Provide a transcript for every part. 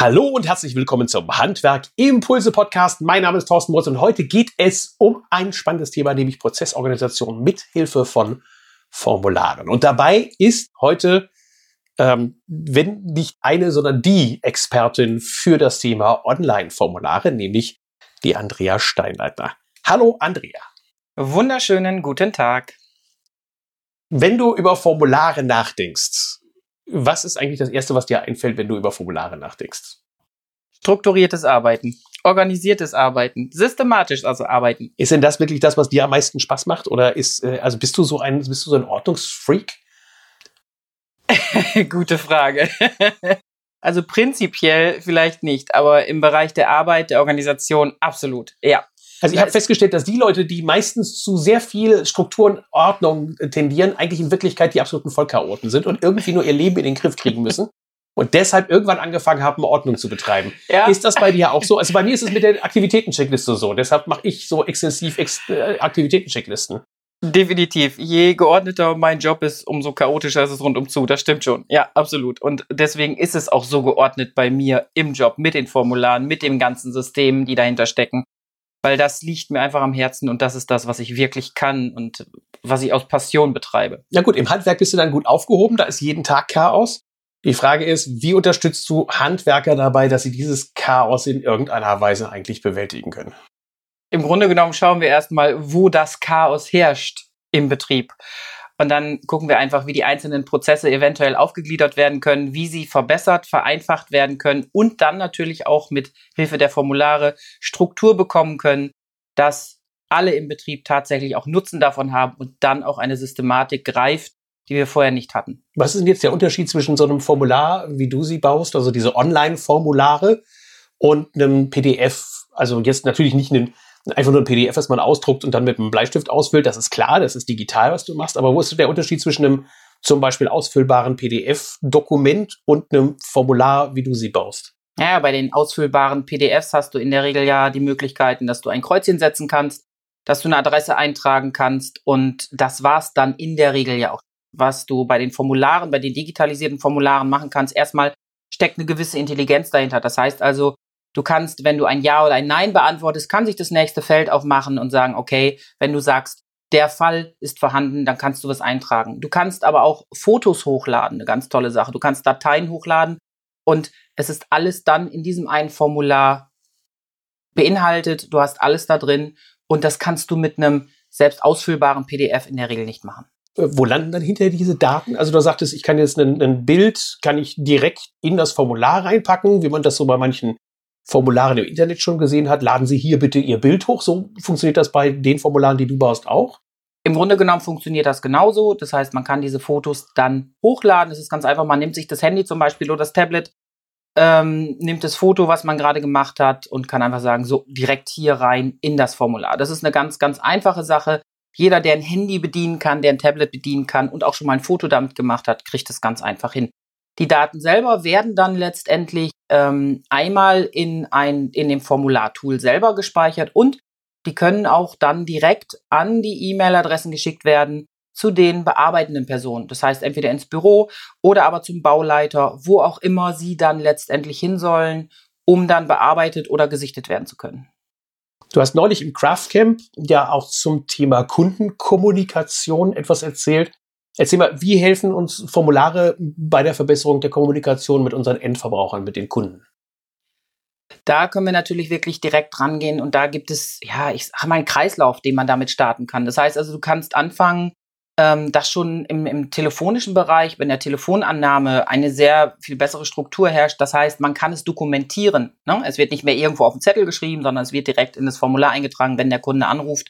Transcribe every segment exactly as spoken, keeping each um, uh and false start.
Hallo und herzlich willkommen zum Handwerk Impulse Podcast. Mein Name ist Thorsten Moritz und heute geht es um ein spannendes Thema, nämlich Prozessorganisation mit Hilfe von Formularen. Und dabei ist heute, ähm, wenn nicht eine, sondern die Expertin für das Thema Online-Formulare, nämlich die Andrea Steinleitner. Hallo Andrea. Wunderschönen guten Tag. Wenn du über Formulare nachdenkst, was ist eigentlich das Erste, was dir einfällt, wenn du über Formulare nachdenkst? Strukturiertes Arbeiten, organisiertes Arbeiten, systematisch also Arbeiten. Ist denn das wirklich das, was dir am meisten Spaß macht? Oder ist, also bist du so ein, bist du so ein Ordnungsfreak? Gute Frage. Also prinzipiell vielleicht nicht, aber im Bereich der Arbeit, der Organisation absolut, ja. Also ich habe festgestellt, dass die Leute, die meistens zu sehr viel Strukturen, Ordnung tendieren, eigentlich in Wirklichkeit die absoluten Vollchaoten sind und irgendwie nur ihr Leben in den Griff kriegen müssen und deshalb irgendwann angefangen haben, Ordnung zu betreiben. Ja. Ist das bei dir auch so? Also bei mir ist es mit der Aktivitätencheckliste so. Deshalb mache ich so exzessiv Ex- Aktivitätenchecklisten. Definitiv. Je geordneter mein Job ist, umso chaotischer ist es rundum zu. Das stimmt schon. Ja, absolut. Und deswegen ist es auch so geordnet bei mir im Job mit den Formularen, mit den ganzen Systemen, die dahinter stecken. Weil das liegt mir einfach am Herzen und das ist das, was ich wirklich kann und was ich aus Passion betreibe. Ja gut, im Handwerk bist du dann gut aufgehoben, da ist jeden Tag Chaos. Die Frage ist, wie unterstützt du Handwerker dabei, dass sie dieses Chaos in irgendeiner Weise eigentlich bewältigen können? Im Grunde genommen schauen wir erstmal, wo das Chaos herrscht im Betrieb. Und dann gucken wir einfach, wie die einzelnen Prozesse eventuell aufgegliedert werden können, wie sie verbessert, vereinfacht werden können und dann natürlich auch mit Hilfe der Formulare Struktur bekommen können, dass alle im Betrieb tatsächlich auch Nutzen davon haben und dann auch eine Systematik greift, die wir vorher nicht hatten. Was ist denn jetzt der Unterschied zwischen so einem Formular, wie du sie baust, also diese Online-Formulare und einem P D F? Also jetzt natürlich nicht einen Einfach nur ein P D F, das man ausdruckt und dann mit einem Bleistift ausfüllt, das ist klar, das ist digital, was du machst. Aber wo ist der Unterschied zwischen einem zum Beispiel ausfüllbaren P D F-Dokument und einem Formular, wie du sie baust? Ja, bei den ausfüllbaren P D Fs hast du in der Regel ja die Möglichkeiten, dass du ein Kreuzchen setzen kannst, dass du eine Adresse eintragen kannst und das war's dann in der Regel ja auch. Was du bei den Formularen, bei den digitalisierten Formularen machen kannst, erstmal steckt eine gewisse Intelligenz dahinter. Das heißt also, du kannst, wenn du ein Ja oder ein Nein beantwortest, kann sich das nächste Feld aufmachen und sagen, okay, wenn du sagst, der Fall ist vorhanden, dann kannst du was eintragen. Du kannst aber auch Fotos hochladen, eine ganz tolle Sache. Du kannst Dateien hochladen und es ist alles dann in diesem einen Formular beinhaltet. Du hast alles da drin und das kannst du mit einem selbst ausfüllbaren P D F in der Regel nicht machen. Wo landen dann hinterher diese Daten? Also du sagtest, ich kann jetzt ein, ein Bild, kann ich direkt in das Formular reinpacken, wie man das so bei manchen Formularen im Internet schon gesehen hat, laden Sie hier bitte Ihr Bild hoch. So funktioniert das bei den Formularen, die du baust, auch? Im Grunde genommen funktioniert das genauso. Das heißt, man kann diese Fotos dann hochladen. Es ist ganz einfach, man nimmt sich das Handy zum Beispiel oder das Tablet, ähm, nimmt das Foto, was man gerade gemacht hat und kann einfach sagen, so direkt hier rein in das Formular. Das ist eine ganz, ganz einfache Sache. Jeder, der ein Handy bedienen kann, der ein Tablet bedienen kann und auch schon mal ein Foto damit gemacht hat, kriegt das ganz einfach hin. Die Daten selber werden dann letztendlich ähm, einmal in, ein, in dem Formulartool selber gespeichert und die können auch dann direkt an die E-Mail-Adressen geschickt werden zu den bearbeitenden Personen. Das heißt entweder ins Büro oder aber zum Bauleiter, wo auch immer sie dann letztendlich hin sollen, um dann bearbeitet oder gesichtet werden zu können. Du hast neulich im Craft Camp ja auch zum Thema Kundenkommunikation etwas erzählt. Erzähl mal, wie helfen uns Formulare bei der Verbesserung der Kommunikation mit unseren Endverbrauchern, mit den Kunden? Da können wir natürlich wirklich direkt rangehen und da gibt es, ja, ich sag mal, einen Kreislauf, den man damit starten kann. Das heißt also, du kannst anfangen, ähm, dass schon im, im telefonischen Bereich, bei der Telefonannahme eine sehr viel bessere Struktur herrscht. Das heißt, man kann es dokumentieren, ne? Es wird nicht mehr irgendwo auf den Zettel geschrieben, sondern es wird direkt in das Formular eingetragen, wenn der Kunde anruft.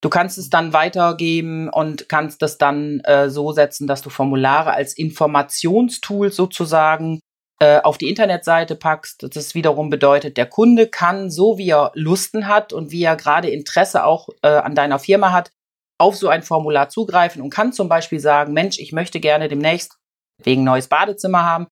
Du kannst es dann weitergeben und kannst das dann äh, so setzen, dass du Formulare als Informationstool sozusagen äh, auf die Internetseite packst. Das wiederum bedeutet, der Kunde kann, so wie er Lusten hat und wie er gerade Interesse auch äh, an deiner Firma hat, auf so ein Formular zugreifen und kann zum Beispiel sagen, Mensch, ich möchte gerne demnächst wegen neues Badezimmer haben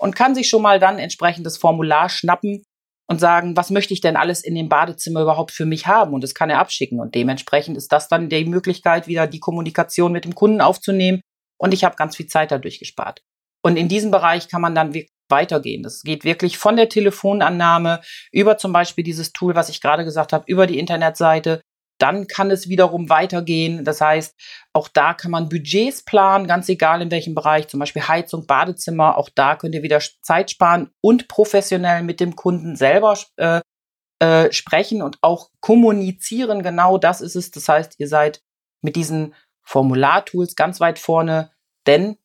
und kann sich schon mal dann entsprechend das Formular schnappen und sagen, was möchte ich denn alles in dem Badezimmer überhaupt für mich haben? Und das kann er abschicken. Und dementsprechend ist das dann die Möglichkeit, wieder die Kommunikation mit dem Kunden aufzunehmen. Und ich habe ganz viel Zeit dadurch gespart. Und in diesem Bereich kann man dann weitergehen. Das geht wirklich von der Telefonannahme über zum Beispiel dieses Tool, was ich gerade gesagt habe, über die Internetseite. Dann kann es wiederum weitergehen. Das heißt, auch da kann man Budgets planen, ganz egal in welchem Bereich, zum Beispiel Heizung, Badezimmer. Auch da könnt ihr wieder Zeit sparen und professionell mit dem Kunden selber äh, äh, sprechen und auch kommunizieren. Genau das ist es. Das heißt, ihr seid mit diesen Formulartools ganz weit vorne, denn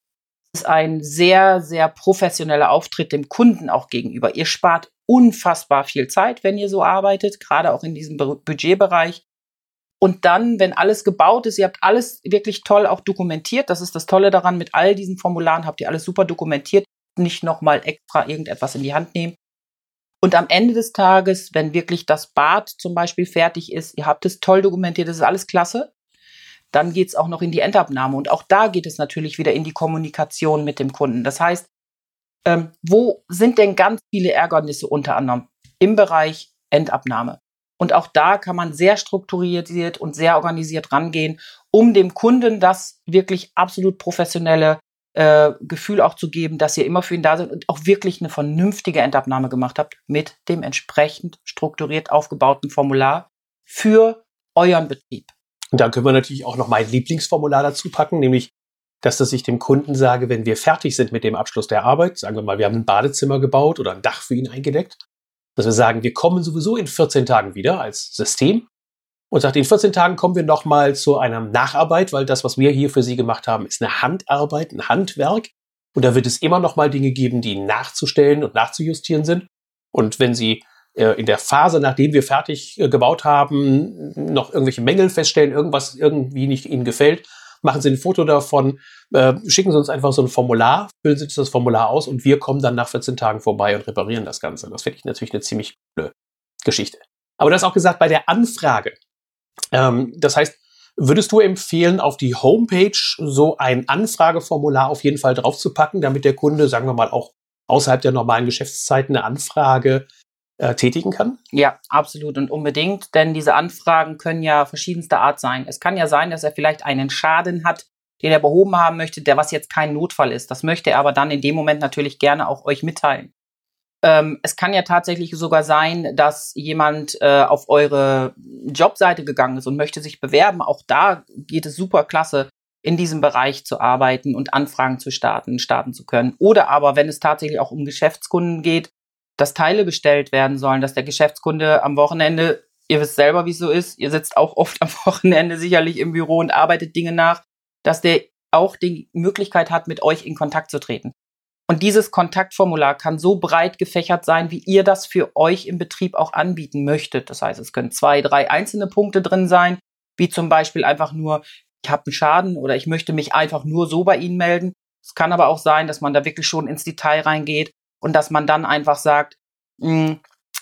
es ist ein sehr, sehr professioneller Auftritt dem Kunden auch gegenüber. Ihr spart unfassbar viel Zeit, wenn ihr so arbeitet, gerade auch in diesem Budgetbereich. Und dann, wenn alles gebaut ist, ihr habt alles wirklich toll auch dokumentiert. Das ist das Tolle daran, mit all diesen Formularen habt ihr alles super dokumentiert. Nicht nochmal extra irgendetwas in die Hand nehmen. Und am Ende des Tages, wenn wirklich das Bad zum Beispiel fertig ist, ihr habt es toll dokumentiert, das ist alles klasse, dann geht es auch noch in die Endabnahme. Und auch da geht es natürlich wieder in die Kommunikation mit dem Kunden. Das heißt, ähm, wo sind denn ganz viele Ärgernisse unter anderem? Im Bereich Endabnahme. Und auch da kann man sehr strukturiert und sehr organisiert rangehen, um dem Kunden das wirklich absolut professionelle äh, Gefühl auch zu geben, dass ihr immer für ihn da seid und auch wirklich eine vernünftige Endabnahme gemacht habt mit dem entsprechend strukturiert aufgebauten Formular für euren Betrieb. Und da können wir natürlich auch noch mein Lieblingsformular dazu packen, nämlich, dass das ich dem Kunden sage, wenn wir fertig sind mit dem Abschluss der Arbeit, sagen wir mal, wir haben ein Badezimmer gebaut oder ein Dach für ihn eingedeckt, dass wir sagen, wir kommen sowieso in vierzehn Tagen wieder als System und sagt, in vierzehn Tagen kommen wir nochmal zu einer Nacharbeit, weil das, was wir hier für Sie gemacht haben, ist eine Handarbeit, ein Handwerk und da wird es immer nochmal Dinge geben, die nachzustellen und nachzujustieren sind und wenn Sie äh, in der Phase, nachdem wir fertig äh, gebaut haben, noch irgendwelche Mängel feststellen, irgendwas irgendwie nicht Ihnen gefällt, machen Sie ein Foto davon, äh, schicken Sie uns einfach so ein Formular, füllen Sie das Formular aus und wir kommen dann nach vierzehn Tagen vorbei und reparieren das Ganze. Das finde ich natürlich eine ziemlich coole Geschichte. Aber das auch gesagt bei der Anfrage. Ähm, das heißt, würdest du empfehlen, auf die Homepage so ein Anfrageformular auf jeden Fall draufzupacken, damit der Kunde, sagen wir mal, auch außerhalb der normalen Geschäftszeiten eine Anfrage äh, tätigen kann? Ja, absolut und unbedingt, denn diese Anfragen können ja verschiedenster Art sein. Es kann ja sein, dass er vielleicht einen Schaden hat, den er behoben haben möchte, der was jetzt kein Notfall ist. Das möchte er aber dann in dem Moment natürlich gerne auch euch mitteilen. Ähm, es kann ja tatsächlich sogar sein, dass jemand äh, auf eure Jobseite gegangen ist und möchte sich bewerben. Auch da geht es super klasse, in diesem Bereich zu arbeiten und Anfragen zu starten, starten zu können. Oder aber, wenn es tatsächlich auch um Geschäftskunden geht, dass Teile bestellt werden sollen, dass der Geschäftskunde am Wochenende, ihr wisst selber, wie es so ist, ihr sitzt auch oft am Wochenende sicherlich im Büro und arbeitet Dinge nach, dass der auch die Möglichkeit hat, mit euch in Kontakt zu treten. Und dieses Kontaktformular kann so breit gefächert sein, wie ihr das für euch im Betrieb auch anbieten möchtet. Das heißt, es können zwei, drei einzelne Punkte drin sein, wie zum Beispiel einfach nur, ich habe einen Schaden oder ich möchte mich einfach nur so bei Ihnen melden. Es kann aber auch sein, dass man da wirklich schon ins Detail reingeht und dass man dann einfach sagt, mh,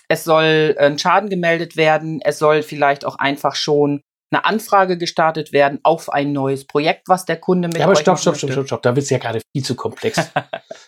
es soll ein Schaden gemeldet werden, es soll vielleicht auch einfach schon eine Anfrage gestartet werden auf ein neues Projekt, was der Kunde mit euch möchte. Ja, aber stopp, stopp, stopp, stopp, stopp, da wird es ja gerade viel zu komplex.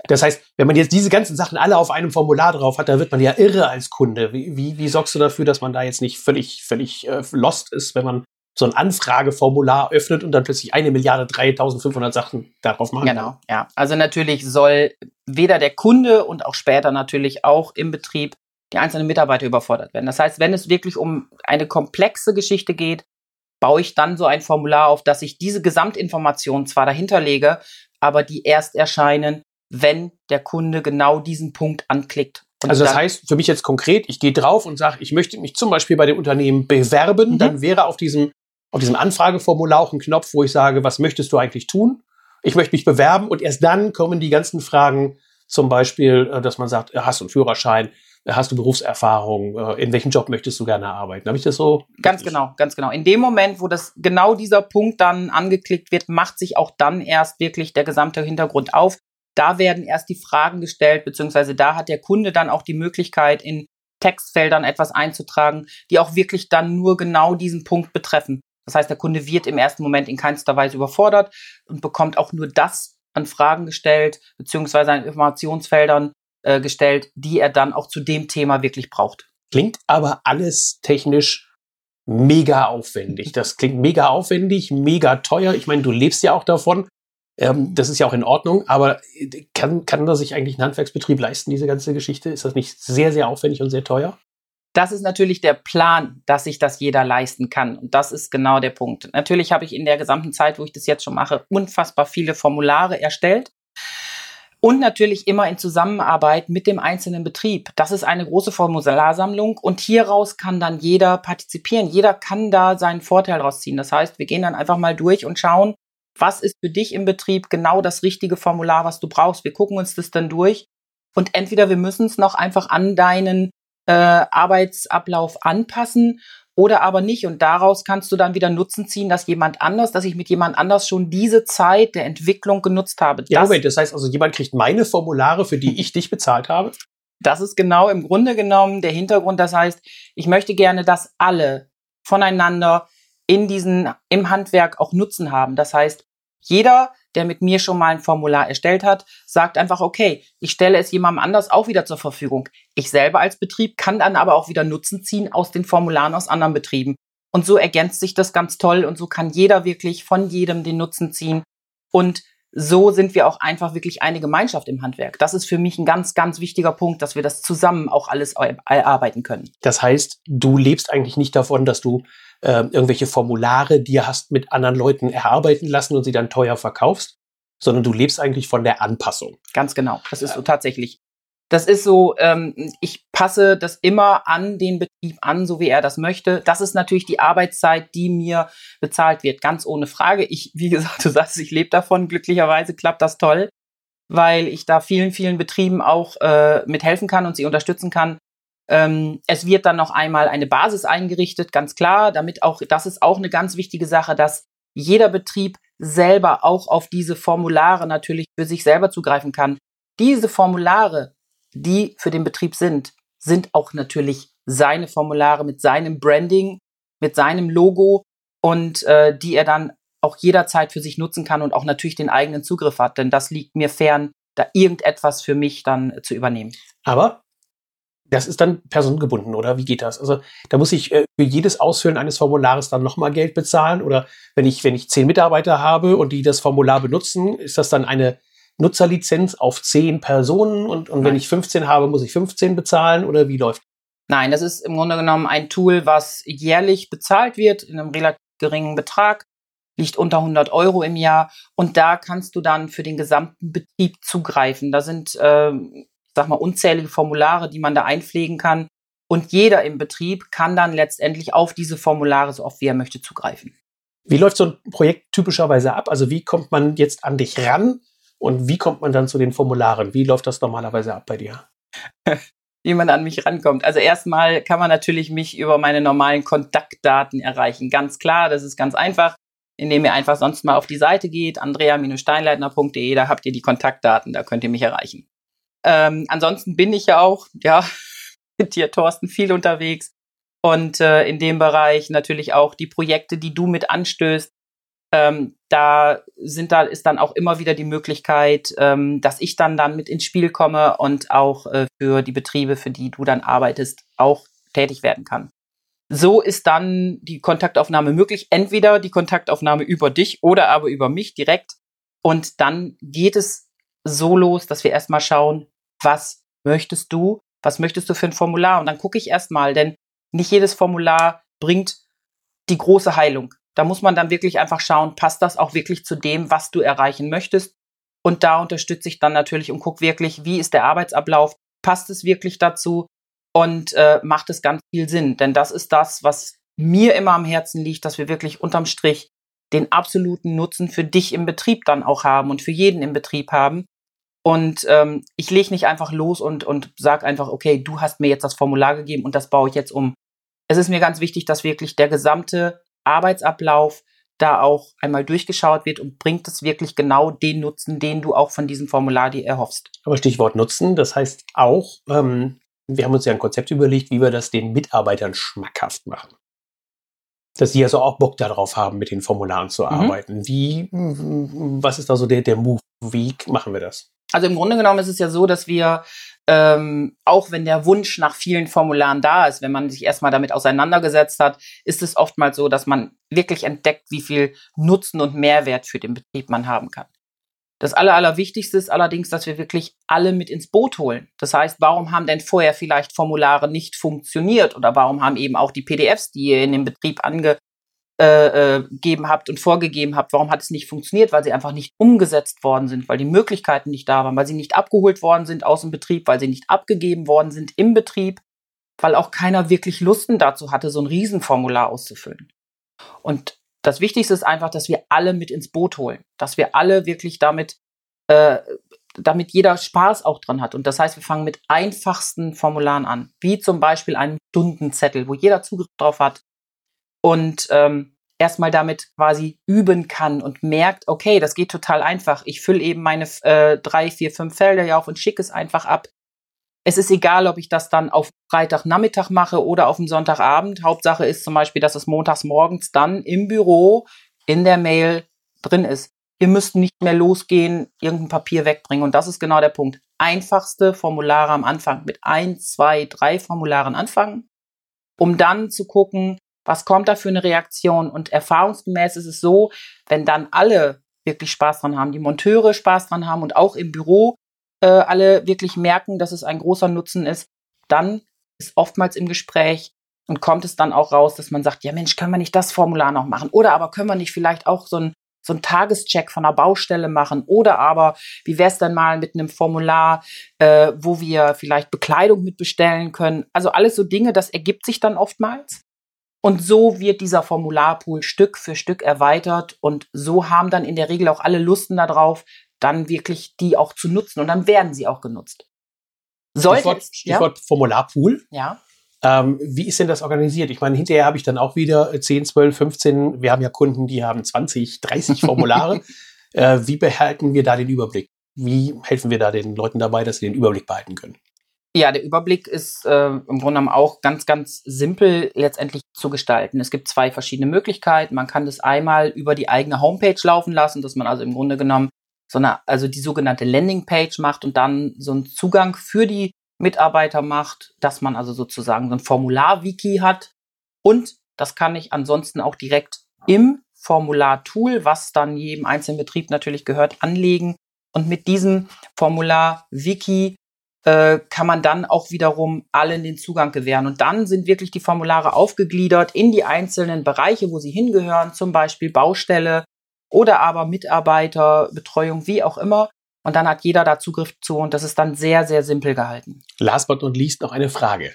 Das heißt, wenn man jetzt diese ganzen Sachen alle auf einem Formular drauf hat, da wird man ja irre als Kunde. Wie, wie, wie sorgst du dafür, dass man da jetzt nicht völlig, völlig äh, lost ist, wenn man so ein Anfrageformular öffnet und dann plötzlich eine Milliarde dreitausendfünfhundert Sachen darauf machen kann? Genau, ja. Also natürlich soll weder der Kunde und auch später natürlich auch im Betrieb die einzelnen Mitarbeiter überfordert werden. Das heißt, wenn es wirklich um eine komplexe Geschichte geht, baue ich dann so ein Formular auf, dass ich diese Gesamtinformationen zwar dahinter lege, aber die erst erscheinen, wenn der Kunde genau diesen Punkt anklickt. Und also das heißt für mich jetzt konkret, ich gehe drauf und sage, ich möchte mich zum Beispiel bei dem Unternehmen bewerben, mhm. dann wäre auf diesem, auf diesem Anfrageformular auch ein Knopf, wo ich sage, was möchtest du eigentlich tun? Ich möchte mich bewerben und erst dann kommen die ganzen Fragen, zum Beispiel, dass man sagt, hast du einen Führerschein? Hast du Berufserfahrung? In welchem Job möchtest du gerne arbeiten? Habe ich das so? Ganz genau, ganz genau. In dem Moment, wo das genau dieser Punkt dann angeklickt wird, macht sich auch dann erst wirklich der gesamte Hintergrund auf. Da werden erst die Fragen gestellt, beziehungsweise da hat der Kunde dann auch die Möglichkeit, in Textfeldern etwas einzutragen, die auch wirklich dann nur genau diesen Punkt betreffen. Das heißt, der Kunde wird im ersten Moment in keinster Weise überfordert und bekommt auch nur das an Fragen gestellt, beziehungsweise an Informationsfeldern gestellt, die er dann auch zu dem Thema wirklich braucht. Klingt aber alles technisch mega aufwendig. Das klingt mega aufwendig, mega teuer. Ich meine, du lebst ja auch davon. Ähm, das ist ja auch in Ordnung, aber kann, kann das sich eigentlich ein Handwerksbetrieb leisten, diese ganze Geschichte? Ist das nicht sehr, sehr aufwendig und sehr teuer? Das ist natürlich der Plan, dass sich das jeder leisten kann. Und das ist genau der Punkt. Natürlich habe ich in der gesamten Zeit, wo ich das jetzt schon mache, unfassbar viele Formulare erstellt. Und natürlich immer in Zusammenarbeit mit dem einzelnen Betrieb. Das ist eine große Formularsammlung und hieraus kann dann jeder partizipieren. Jeder kann da seinen Vorteil rausziehen. Das heißt, wir gehen dann einfach mal durch und schauen, was ist für dich im Betrieb genau das richtige Formular, was du brauchst. Wir gucken uns das dann durch und entweder wir müssen es noch einfach an deinen äh, Arbeitsablauf anpassen oder aber nicht. Und daraus kannst du dann wieder Nutzen ziehen, dass jemand anders, dass ich mit jemand anders schon diese Zeit der Entwicklung genutzt habe. Ja, das, Moment, das heißt also, jemand kriegt meine Formulare, für die ich dich bezahlt habe? Das ist genau im Grunde genommen der Hintergrund. Das heißt, ich möchte gerne, dass alle voneinander in diesen, im Handwerk auch Nutzen haben. Das heißt, jeder, der mit mir schon mal ein Formular erstellt hat, sagt einfach, okay, ich stelle es jemandem anders auch wieder zur Verfügung. Ich selber als Betrieb kann dann aber auch wieder Nutzen ziehen aus den Formularen aus anderen Betrieben. Und so ergänzt sich das ganz toll und so kann jeder wirklich von jedem den Nutzen ziehen. Und so sind wir auch einfach wirklich eine Gemeinschaft im Handwerk. Das ist für mich ein ganz, ganz wichtiger Punkt, dass wir das zusammen auch alles erarbeiten können. Das heißt, du lebst eigentlich nicht davon, dass du äh, irgendwelche Formulare, die du hast, mit anderen Leuten erarbeiten lassen und sie dann teuer verkaufst, sondern du lebst eigentlich von der Anpassung. Ganz genau. Das ist so tatsächlich. Das ist so, ähm, ich passe das immer an den Betrieb an, so wie er das möchte. Das ist natürlich die Arbeitszeit, die mir bezahlt wird, ganz ohne Frage. Ich, wie gesagt, du sagst, ich lebe davon. Glücklicherweise klappt das toll, weil ich da vielen, vielen Betrieben auch äh, mithelfen kann und sie unterstützen kann. Ähm, es wird dann noch einmal eine Basis eingerichtet, ganz klar, damit auch, das ist auch eine ganz wichtige Sache, dass jeder Betrieb selber auch auf diese Formulare natürlich für sich selber zugreifen kann. Diese Formulare, die für den Betrieb sind, sind auch natürlich seine Formulare mit seinem Branding, mit seinem Logo und äh, die er dann auch jederzeit für sich nutzen kann und auch natürlich den eigenen Zugriff hat, denn das liegt mir fern, da irgendetwas für mich dann äh, zu übernehmen. Aber das ist dann personengebunden, oder? Wie geht das? Also da muss ich äh, für jedes Ausfüllen eines Formulares dann nochmal Geld bezahlen oder wenn ich, wenn ich zehn Mitarbeiter habe und die das Formular benutzen, ist das dann eine Nutzerlizenz auf zehn Personen und, und wenn ich fünfzehn habe, muss ich fünfzehn bezahlen oder wie läuft? Nein, das ist im Grunde genommen ein Tool, was jährlich bezahlt wird in einem relativ geringen Betrag, liegt unter hundert Euro im Jahr und da kannst du dann für den gesamten Betrieb zugreifen. Da sind, äh, sag mal, unzählige Formulare, die man da einpflegen kann und jeder im Betrieb kann dann letztendlich auf diese Formulare so oft wie er möchte zugreifen. Wie läuft so ein Projekt typischerweise ab? Also wie kommt man jetzt an dich ran? Und wie kommt man dann zu den Formularen? Wie läuft das normalerweise ab bei dir? Wie man an mich rankommt. Also erstmal kann man natürlich mich über meine normalen Kontaktdaten erreichen. Ganz klar, das ist ganz einfach, indem ihr einfach sonst mal auf die Seite geht, andrea Strich steinleitner Punkt de, da habt ihr die Kontaktdaten, da könnt ihr mich erreichen. Ähm, ansonsten bin ich ja auch, ja, mit dir, Thorsten, viel unterwegs. Und äh, in dem Bereich natürlich auch die Projekte, die du mit anstößt. Ähm, da sind da ist dann auch immer wieder die Möglichkeit, ähm, dass ich dann, dann mit ins Spiel komme und auch äh, für die Betriebe, für die du dann arbeitest, auch tätig werden kann. So ist dann die Kontaktaufnahme möglich. Entweder die Kontaktaufnahme über dich oder aber über mich direkt. Und dann geht es so los, dass wir erstmal schauen, was möchtest du? Was möchtest du für ein Formular? Und dann gucke ich erstmal, denn nicht jedes Formular bringt die große Heilung. Da muss man dann wirklich einfach schauen, passt das auch wirklich zu dem, was du erreichen möchtest? Und da unterstütze ich dann natürlich und gucke wirklich, wie ist der Arbeitsablauf? Passt es wirklich dazu? Und äh, macht es ganz viel Sinn? Denn das ist das, was mir immer am Herzen liegt, dass wir wirklich unterm Strich den absoluten Nutzen für dich im Betrieb dann auch haben und für jeden im Betrieb haben. Und ähm, ich lege nicht einfach los und, und sage einfach, okay, du hast mir jetzt das Formular gegeben und das baue ich jetzt um. Es ist mir ganz wichtig, dass wirklich der gesamte Arbeitsablauf da auch einmal durchgeschaut wird und bringt es wirklich genau den Nutzen, den du auch von diesem Formular dir erhoffst. Aber Stichwort Nutzen, das heißt auch, ähm, wir haben uns ja ein Konzept überlegt, wie wir das den Mitarbeitern schmackhaft machen. Dass die also auch Bock darauf haben, mit den Formularen zu arbeiten. Mhm. Wie, was ist da so der, der Move? Wie machen wir das? Also im Grunde genommen ist es ja so, dass wir, ähm, auch wenn der Wunsch nach vielen Formularen da ist, wenn man sich erstmal damit auseinandergesetzt hat, ist es oftmals so, dass man wirklich entdeckt, wie viel Nutzen und Mehrwert für den Betrieb man haben kann. Das Aller, Allerwichtigste ist allerdings, dass wir wirklich alle mit ins Boot holen. Das heißt, warum haben denn vorher vielleicht Formulare nicht funktioniert oder warum haben eben auch die P D Fs, die ihr in dem Betrieb angegeben habt und vorgegeben habt, warum hat es nicht funktioniert? Weil sie einfach nicht umgesetzt worden sind, weil die Möglichkeiten nicht da waren, weil sie nicht abgeholt worden sind aus dem Betrieb, weil sie nicht abgegeben worden sind im Betrieb, weil auch keiner wirklich Lusten dazu hatte, so ein Riesenformular auszufüllen. Und das Wichtigste ist einfach, dass wir alle mit ins Boot holen, dass wir alle wirklich damit, äh, damit jeder Spaß auch dran hat. Und das heißt, wir fangen mit einfachsten Formularen an, wie zum Beispiel einen Stundenzettel, wo jeder Zugriff drauf hat und ähm, erstmal damit quasi üben kann und merkt, okay, das geht total einfach. Ich fülle eben meine äh, drei, vier, fünf Felder hier auf und schicke es einfach ab. Es ist egal, ob ich das dann auf Freitagnachmittag mache oder auf dem Sonntagabend. Hauptsache ist zum Beispiel, dass es montags morgens dann im Büro in der Mail drin ist. Ihr müsst nicht mehr losgehen, irgendein Papier wegbringen. Und das ist genau der Punkt. Einfachste Formulare am Anfang. Mit ein, zwei, drei Formularen anfangen, um dann zu gucken, was kommt da für eine Reaktion. Und erfahrungsgemäß ist es so, wenn dann alle wirklich Spaß dran haben, die Monteure Spaß dran haben und auch im Büro alle wirklich merken, dass es ein großer Nutzen ist, dann ist oftmals im Gespräch und kommt es dann auch raus, dass man sagt, ja Mensch, können wir nicht das Formular noch machen? Oder aber können wir nicht vielleicht auch so einen so einen Tagescheck von einer Baustelle machen? Oder aber, wie wäre es denn mal mit einem Formular, äh, wo wir vielleicht Bekleidung mitbestellen können? Also alles so Dinge, das ergibt sich dann oftmals. Und so wird dieser Formularpool Stück für Stück erweitert und so haben dann in der Regel auch alle Lusten darauf, dann wirklich die auch zu nutzen und dann werden sie auch genutzt. Sollte, Stichwort, Stichwort ja? Formularpool. Ja. Ähm, wie ist denn das organisiert? Ich meine, hinterher habe ich dann auch wieder zehn, zwölf, fünfzehn, wir haben ja Kunden, die haben zwanzig, dreißig Formulare. äh, wie behalten wir da den Überblick? Wie helfen wir da den Leuten dabei, dass sie den Überblick behalten können? Ja, der Überblick ist äh, im Grunde genommen auch ganz, ganz simpel letztendlich zu gestalten. Es gibt zwei verschiedene Möglichkeiten. Man kann das einmal über die eigene Homepage laufen lassen, dass man also im Grunde genommen so eine, also die sogenannte Landingpage macht und dann so einen Zugang für die Mitarbeiter macht, dass man also sozusagen so ein Formular-Wiki hat. Und das kann ich ansonsten auch direkt im Formular-Tool, was dann jedem einzelnen Betrieb natürlich gehört, anlegen. Und mit diesem Formular-Wiki äh, kann man dann auch wiederum allen den Zugang gewähren. Und dann sind wirklich die Formulare aufgegliedert in die einzelnen Bereiche, wo sie hingehören, zum Beispiel Baustelle, oder aber Mitarbeiter, Betreuung, wie auch immer. Und dann hat jeder da Zugriff zu und das ist dann sehr, sehr simpel gehalten. Last but not least noch eine Frage.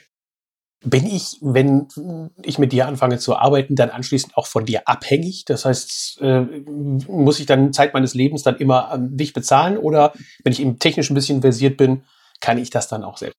Bin ich, wenn ich mit dir anfange zu arbeiten, dann anschließend auch von dir abhängig? Das heißt, äh, muss ich dann Zeit meines Lebens dann immer an dich bezahlen? Oder wenn ich eben technisch ein bisschen versiert bin, kann ich das dann auch selbst?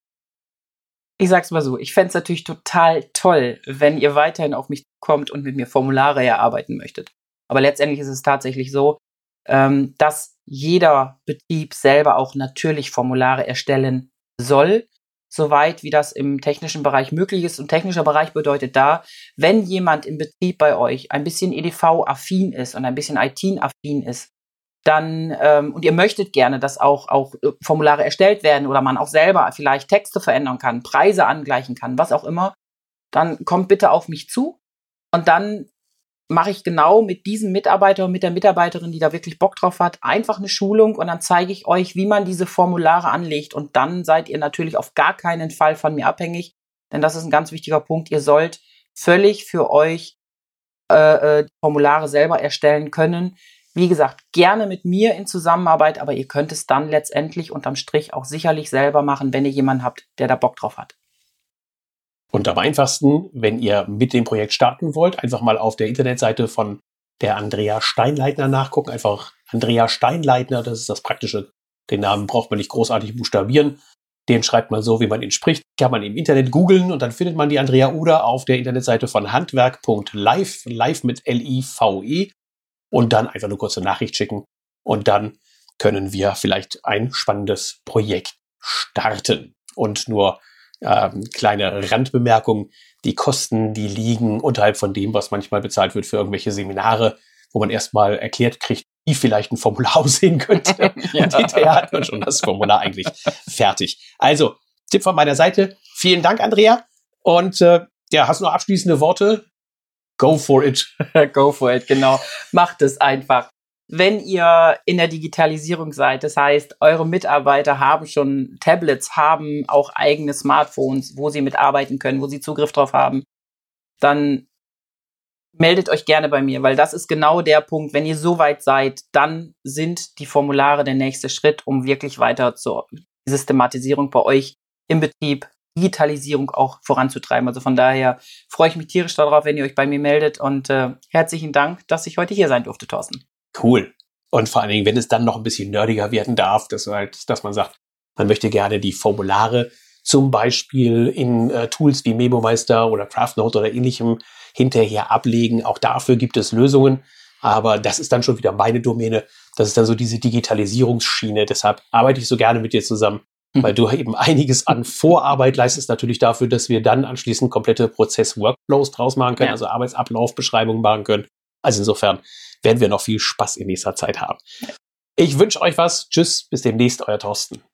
Ich sag's mal so, ich fände es natürlich total toll, wenn ihr weiterhin auf mich kommt und mit mir Formulare erarbeiten möchtet. Aber letztendlich ist es tatsächlich so, ähm, dass jeder Betrieb selber auch natürlich Formulare erstellen soll, soweit wie das im technischen Bereich möglich ist. Und technischer Bereich bedeutet da, wenn jemand im Betrieb bei euch ein bisschen E D V-affin ist und ein bisschen I T-affin ist, dann ähm, und ihr möchtet gerne, dass auch, auch Formulare erstellt werden oder man auch selber vielleicht Texte verändern kann, Preise angleichen kann, was auch immer, dann kommt bitte auf mich zu und dann mache ich genau mit diesem Mitarbeiter und mit der Mitarbeiterin, die da wirklich Bock drauf hat, einfach eine Schulung und dann zeige ich euch, wie man diese Formulare anlegt und dann seid ihr natürlich auf gar keinen Fall von mir abhängig, denn das ist ein ganz wichtiger Punkt. Ihr sollt völlig für euch äh, Formulare selber erstellen können. Wie gesagt, gerne mit mir in Zusammenarbeit, aber ihr könnt es dann letztendlich unterm Strich auch sicherlich selber machen, wenn ihr jemanden habt, der da Bock drauf hat. Und am einfachsten, wenn ihr mit dem Projekt starten wollt, einfach mal auf der Internetseite von der Andrea Steinleitner nachgucken. Einfach Andrea Steinleitner, das ist das Praktische. Den Namen braucht man nicht großartig buchstabieren. Den schreibt man so, wie man ihn spricht. Kann man im Internet googeln und dann findet man die Andrea oder auf der Internetseite von handwerk punkt live, live mit L I V E. Und dann einfach eine kurze Nachricht schicken. Und dann können wir vielleicht ein spannendes Projekt starten. Und nur Ähm, kleine Randbemerkung, die Kosten, die liegen unterhalb von dem, was manchmal bezahlt wird für irgendwelche Seminare, wo man erstmal erklärt kriegt, wie vielleicht ein Formular aussehen könnte. Ja. Und hinterher hat man schon das Formular eigentlich fertig. Also, Tipp von meiner Seite. Vielen Dank, Andrea. Und äh, ja, hast du noch abschließende Worte? Go for it. Go for it, genau. Macht es einfach. wenn ihr in der Digitalisierung seid. Das heißt, eure Mitarbeiter haben schon Tablets, haben auch eigene Smartphones, wo sie mitarbeiten können, wo sie Zugriff drauf haben. Dann meldet euch gerne bei mir, weil das ist genau der Punkt. Wenn ihr so weit seid, dann sind die Formulare der nächste Schritt, um wirklich weiter zur Systematisierung bei euch im Betrieb, Digitalisierung auch voranzutreiben. Also von daher freue ich mich tierisch darauf, wenn ihr euch bei mir meldet und äh, herzlichen Dank, dass ich heute hier sein durfte, Thorsten. Cool. Und vor allen Dingen, wenn es dann noch ein bisschen nerdiger werden darf, dass, halt, dass man sagt, man möchte gerne die Formulare zum Beispiel in äh, Tools wie MemoMeister oder CraftNote oder ähnlichem hinterher ablegen. Auch dafür gibt es Lösungen, aber das ist dann schon wieder meine Domäne. Das ist dann so diese Digitalisierungsschiene. Deshalb arbeite ich so gerne mit dir zusammen, weil du eben einiges an Vorarbeit leistest, natürlich dafür, dass wir dann anschließend komplette Prozess-Workflows draus machen können, ja. Also Arbeitsablaufbeschreibungen machen können. Also insofern werden wir noch viel Spaß in nächster Zeit haben. Ich wünsche euch was. Tschüss, bis demnächst, euer Thorsten.